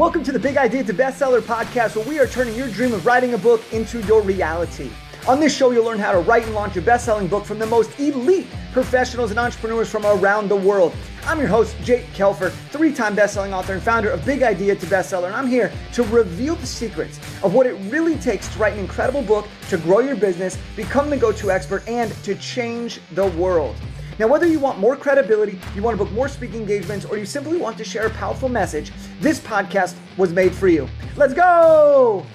Welcome to the Big Idea to Bestseller podcast, where we are turning your dream of writing a book into your reality. On this show, you'll learn how to write and launch a best-selling book from the most elite professionals and entrepreneurs from around the world. I'm your host, Jake Kelfer, three-time best-selling author and founder of Big Idea to Bestseller, and I'm here to reveal the secrets of what it really takes to write an incredible book, to grow your business, become the go-to expert, and to change the world. Now, whether you want more credibility, you want to book more speaking engagements, or you simply want to share a powerful message, this podcast was made for you. Let's go!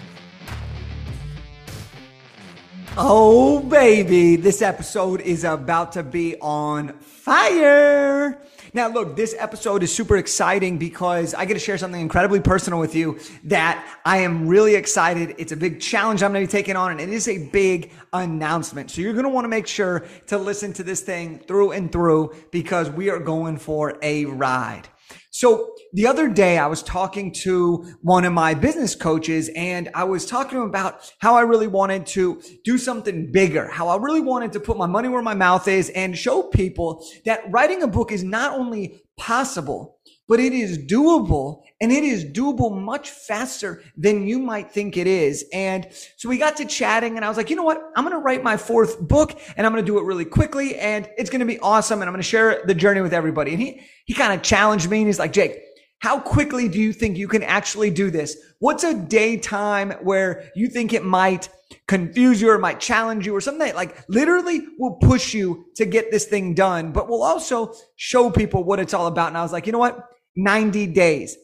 Oh, baby, this episode is about to be on fire. Now, look, this episode is super exciting because I get to share something incredibly personal with you that I am really excited. It's a big challenge I'm going to be taking on, and it is a big announcement. So you're going to want to make sure to listen to this thing through and through because we are going for a ride. So the other day I was talking to one of my business coaches, and I was talking to him about how I really wanted to do something bigger, how I really wanted to put my money where my mouth is and show people that writing a book is not only possible, but it is doable, and it is doable much faster than you might think it is. And so we got to chatting, and I was like, you know what? I'm going to write my fourth book, and I'm going to do it really quickly, and it's going to be awesome, and I'm going to share the journey with everybody. And he kind of challenged me, and he's like, Jake, how quickly do you think you can actually do this? What's a daytime where you think it might confuse you or might challenge you or something that like literally will push you to get this thing done, but will also show people what it's all about? And I was like, you know what? 90 days.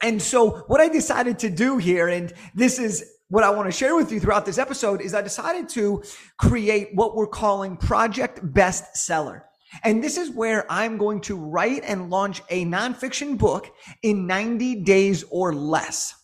And so what I decided to do here, and this is what I want to share with you throughout this episode, is I decided to create what we're calling Project Bestseller. And this is where I'm going to write and launch a nonfiction book in 90 days or less.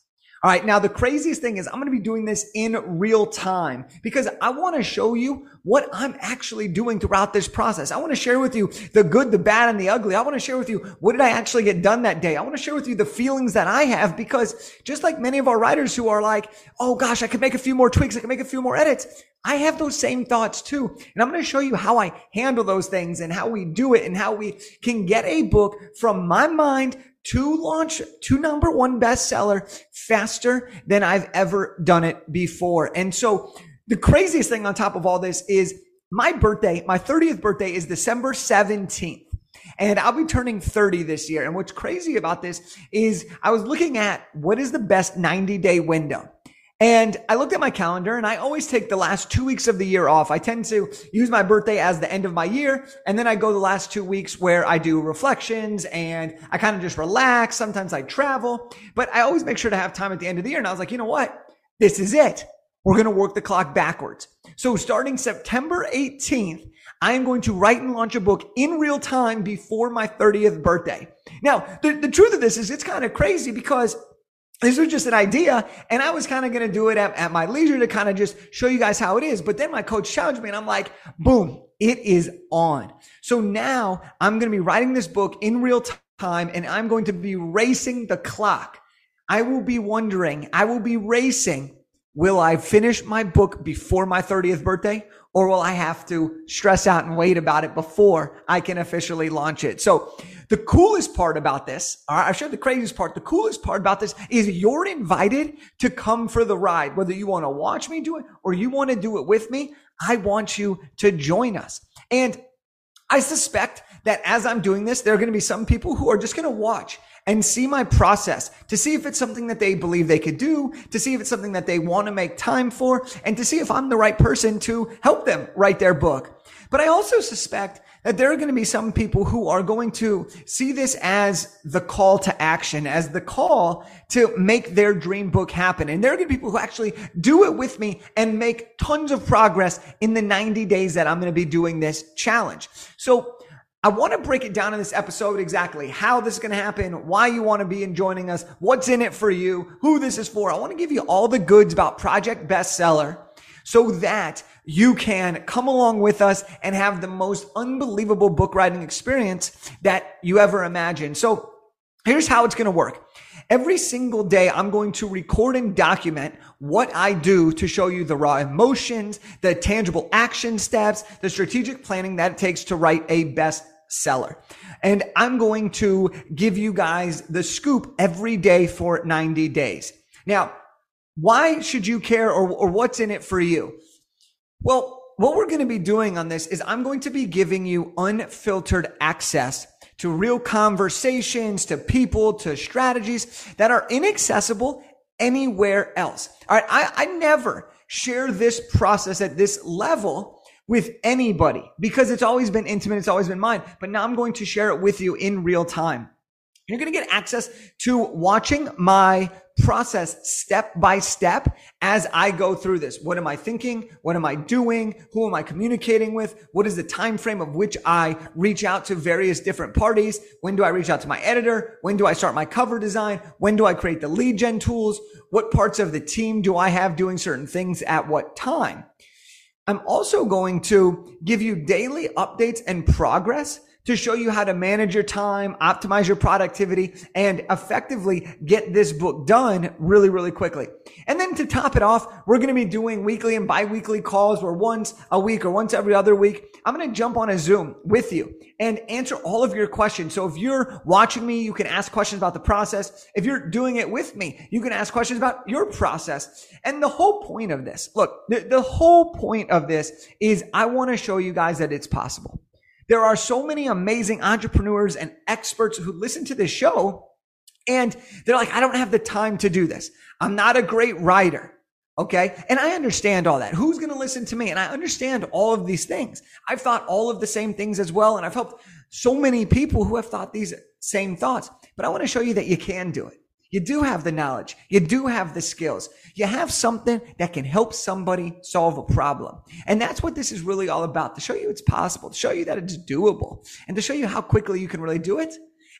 All right. Now, the craziest thing is I'm going to be doing this in real time because I want to show you what I'm actually doing throughout this process. I want to share with you the good, the bad, and the ugly. I want to share with you what did I actually get done that day. I want to share with you the feelings that I have, because just like many of our writers who are like, oh gosh, I could make a few more tweaks, I could make a few more edits, I have those same thoughts too. And I'm going to show you how I handle those things and how we do it and how we can get a book from my mind to launch to number one bestseller faster than I've ever done it before. And so the craziest thing on top of all this is my birthday, my 30th birthday is December 17th. And I'll be turning 30 this year. And what's crazy about this is I was looking at what is the best 90-day window. And I looked at my calendar, and I always take the last 2 weeks of the year off. I tend to use my birthday as the end of my year. And then I go the last 2 weeks where I do reflections and I kind of just relax. Sometimes I travel, but I always make sure to have time at the end of the year. And I was like, you know what? This is it. We're going to work the clock backwards. So starting September 18th, I am going to write and launch a book in real time before my 30th birthday. Now, the truth of this is it's kind of crazy because this was just an idea, and I was kind of going to do it at my leisure to kind of just show you guys how it is. But then my coach challenged me, and I'm like, boom, it is on. So now I'm going to be writing this book in real time, and I'm going to be racing the clock. I will be wondering, I will be racing, will I finish my book before my 30th birthday? Or will I have to stress out and wait about it before I can officially launch it? So the coolest part about this, all right, I've shared the craziest part. The coolest part about this is you're invited to come for the ride. Whether you want to watch me do it or you want to do it with me, I want you to join us. And I suspect that as I'm doing this, there are going to be some people who are just going to watch and see my process to see if it's something that they believe they could do, to see if it's something that they want to make time for, and to see if I'm the right person to help them write their book. But I also suspect that there are going to be some people who are going to see this as the call to action, as the call to make their dream book happen. And there are going to be people who actually do it with me and make tons of progress in the 90 days that I'm going to be doing this challenge. So I want to break it down in this episode exactly how this is going to happen, why you want to be in joining us, what's in it for you, who this is for. I want to give you all the goods about Project Bestseller so that you can come along with us and have the most unbelievable book writing experience that you ever imagined. So here's how it's going to work. Every single day, I'm going to record and document what I do to show you the raw emotions, the tangible action steps, the strategic planning that it takes to write a best Bestseller. And I'm going to give you guys the scoop every day for 90 days. Now, why should you care, or what's in it for you? Well, what we're going to be doing on this is I'm going to be giving you unfiltered access to real conversations, to people, to strategies that are inaccessible anywhere else. All right. I never share this process at this level with anybody because it's always been intimate. It's always been mine, but now I'm going to share it with you in real time. You're going to get access to watching my process step by step as I go through this. What am I thinking? What am I doing? Who am I communicating with? What is the time frame of which I reach out to various different parties? When do I reach out to my editor? When do I start my cover design? When do I create the lead gen tools? What parts of the team do I have doing certain things at what time? I'm also going to give you daily updates and progress to show you how to manage your time, optimize your productivity, and effectively get this book done really, really quickly. And then to top it off, we're going to be doing weekly and bi-weekly calls where once a week or once every other week, I'm going to jump on a Zoom with you and answer all of your questions. So if you're watching me, you can ask questions about the process. If you're doing it with me, you can ask questions about your process. And the whole point of this, look, the whole point of this is I want to show you guys that it's possible. There are so many amazing entrepreneurs and experts who listen to this show and they're like, I don't have the time to do this. I'm not a great writer. Okay. And I understand all that. Who's going to listen to me? And I understand all of these things. I've thought all of the same things as well. And I've helped so many people who have thought these same thoughts, but I want to show you that you can do it. You do have the knowledge. You do have the skills. You have something that can help somebody solve a problem. And that's what this is really all about, to show you it's possible, to show you that it's doable, and to show you how quickly you can really do it.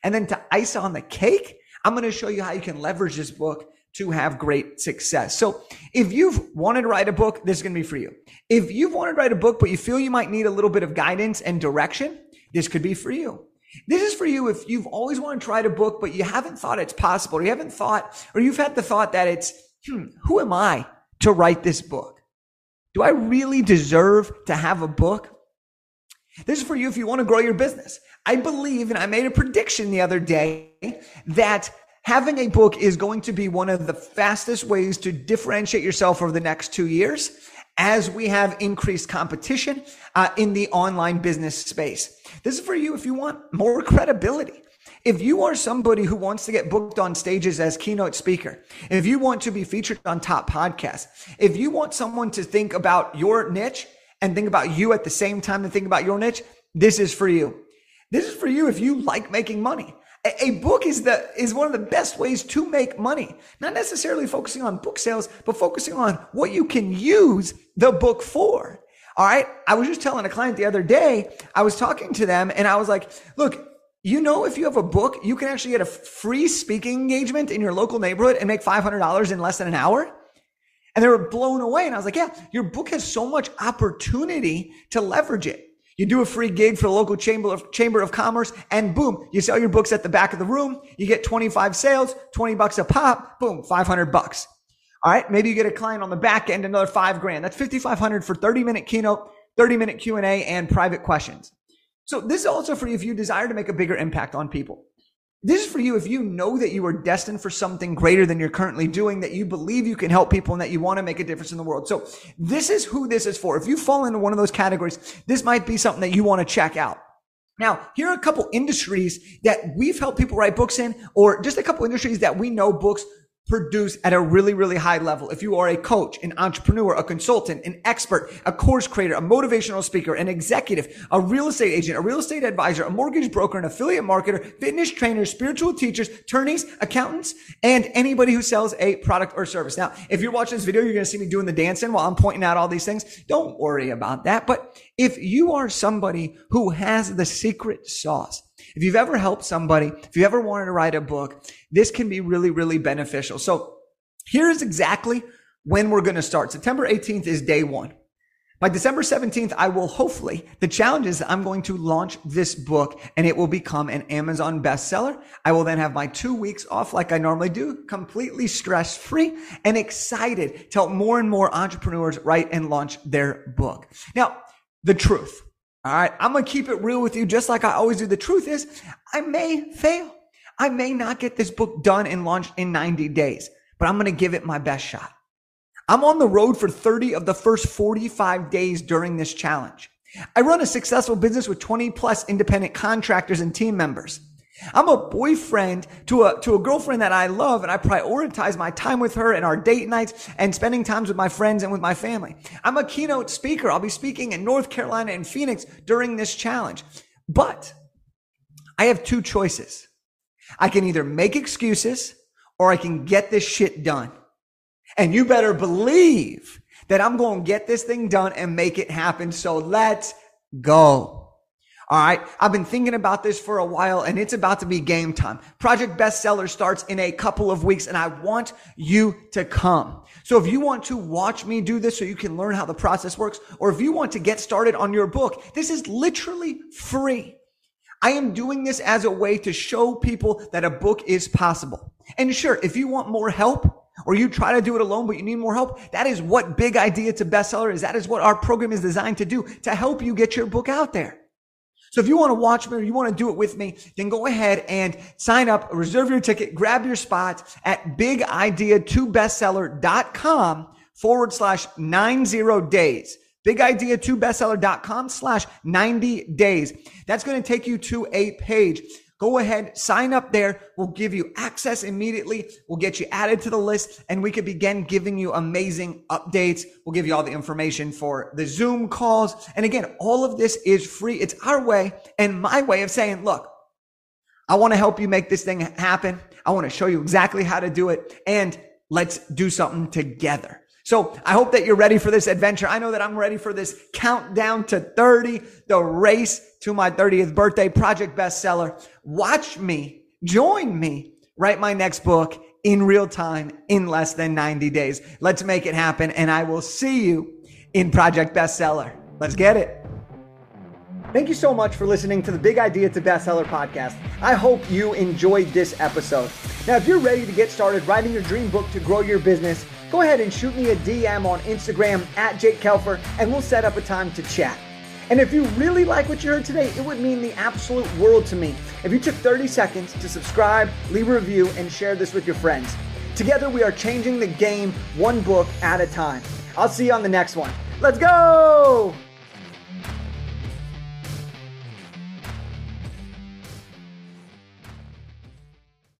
And then to ice on the cake, I'm going to show you how you can leverage this book to have great success. So if you've wanted to write a book, this is going to be for you. If you've wanted to write a book, but you feel you might need a little bit of guidance and direction, this could be for you. This is for you if you've always wanted to write a book, but you haven't thought it's possible, or you haven't thought, or you've had the thought that it's, who am I to write this book? Do I really deserve to have a book? This is for you if you want to grow your business. I believe, and I made a prediction the other day, that having a book is going to be one of the fastest ways to differentiate yourself over the next 2 years as we have increased competition in the online business space. This is for you if you want more credibility. If you are somebody who wants to get booked on stages as keynote speaker, if you want to be featured on top podcasts, if you want someone to think about your niche and think about you at the same time and think about your niche, this is for you. This is for you if you like making money. A book is one of the best ways to make money, not necessarily focusing on book sales, but focusing on what you can use the book for. All right. I was just telling a client the other day, I was talking to them and I was like, look, if you have a book, you can actually get a free speaking engagement in your local neighborhood and make $500 in less than an hour. And they were blown away. And I was like, yeah, your book has so much opportunity to leverage it. You do a free gig for the local chamber of commerce and boom, you sell your books at the back of the room. You get 25 sales, $20 a pop, boom, $500. All right. Maybe you get a client on the back end, another $5,000. That's $5,500 for 30-minute keynote, 30-minute Q&A and private questions. So this is also for you if you desire to make a bigger impact on people. This is for you if you know that you are destined for something greater than you're currently doing, that you believe you can help people and that you want to make a difference in the world. So this is who this is for. If you fall into one of those categories, this might be something that you want to check out. Now, here are a couple industries that we've helped people write books in, or just a couple industries that we know books produce at a really, really high level. If you are a coach, an entrepreneur, a consultant, an expert, a course creator, a motivational speaker, an executive, a real estate agent, a real estate advisor, a mortgage broker, an affiliate marketer, fitness trainers, spiritual teachers, attorneys, accountants, and anybody who sells a product or service. Now, if you're watching this video, you're going to see me doing the dancing while I'm pointing out all these things. Don't worry about that. But if you are somebody who has the secret sauce, if you've ever helped somebody, if you ever wanted to write a book, this can be really, really beneficial. So here's exactly when we're going to start. September 18th is day one. By December 17th, I will hopefully, the challenge is I'm going to launch this book and it will become an Amazon bestseller. I will then have my 2 weeks off like I normally do, completely stress-free and excited to help more and more entrepreneurs write and launch their book. Now, the truth. All right. I'm going to keep it real with you just like I always do. The truth is I may fail. I may not get this book done and launched in 90 days, but I'm going to give it my best shot. I'm on the road for 30 of the first 45 days during this challenge. I run a successful business with 20 plus independent contractors and team members. I'm a boyfriend to a girlfriend that I love, and I prioritize my time with her and our date nights and spending times with my friends and with my family. I'm a keynote speaker. I'll be speaking in North Carolina and Phoenix during this challenge. But I have two choices. I can either make excuses or I can get this shit done. And you better believe that I'm going to get this thing done and make it happen. So let's go. All right. I've been thinking about this for a while, and it's about to be game time. Project Bestseller starts in a couple of weeks, and I want you to come. So if you want to watch me do this so you can learn how the process works, or if you want to get started on your book, this is literally free. I am doing this as a way to show people that a book is possible. And sure, if you want more help, or you try to do it alone, but you need more help, that is what Big Idea to Bestseller is. That is what our program is designed to do, to help you get your book out there. So if you want to watch me or you want to do it with me, then go ahead and sign up, reserve your ticket, grab your spot at bigideatobestseller.com/90days. bigideatobestseller.com/90 days. That's going to take you to a page. Go ahead, sign up there. We'll give you access immediately. We'll get you added to the list, and we could begin giving you amazing updates. We'll give you all the information for the Zoom calls. And again, all of this is free. It's our way and my way of saying, look, I want to help you make this thing happen. I want to show you exactly how to do it, and let's do something together. So I hope that you're ready for this adventure. I know that I'm ready for this countdown to 30, the race to my 30th birthday, Project Bestseller. Watch me, join me, write my next book in real time in less than 90 days. Let's make it happen, and I will see you in Project Bestseller. Let's get it. Thank you so much for listening to the Big Idea to Bestseller podcast. I hope you enjoyed this episode. Now, if you're ready to get started writing your dream book to grow your business, go ahead and shoot me a DM on Instagram at Jake Kelfer, and we'll set up a time to chat. And if you really like what you heard today, it would mean the absolute world to me if you took 30 seconds to subscribe, leave a review, and share this with your friends. Together, we are changing the game one book at a time. I'll see you on the next one. Let's go!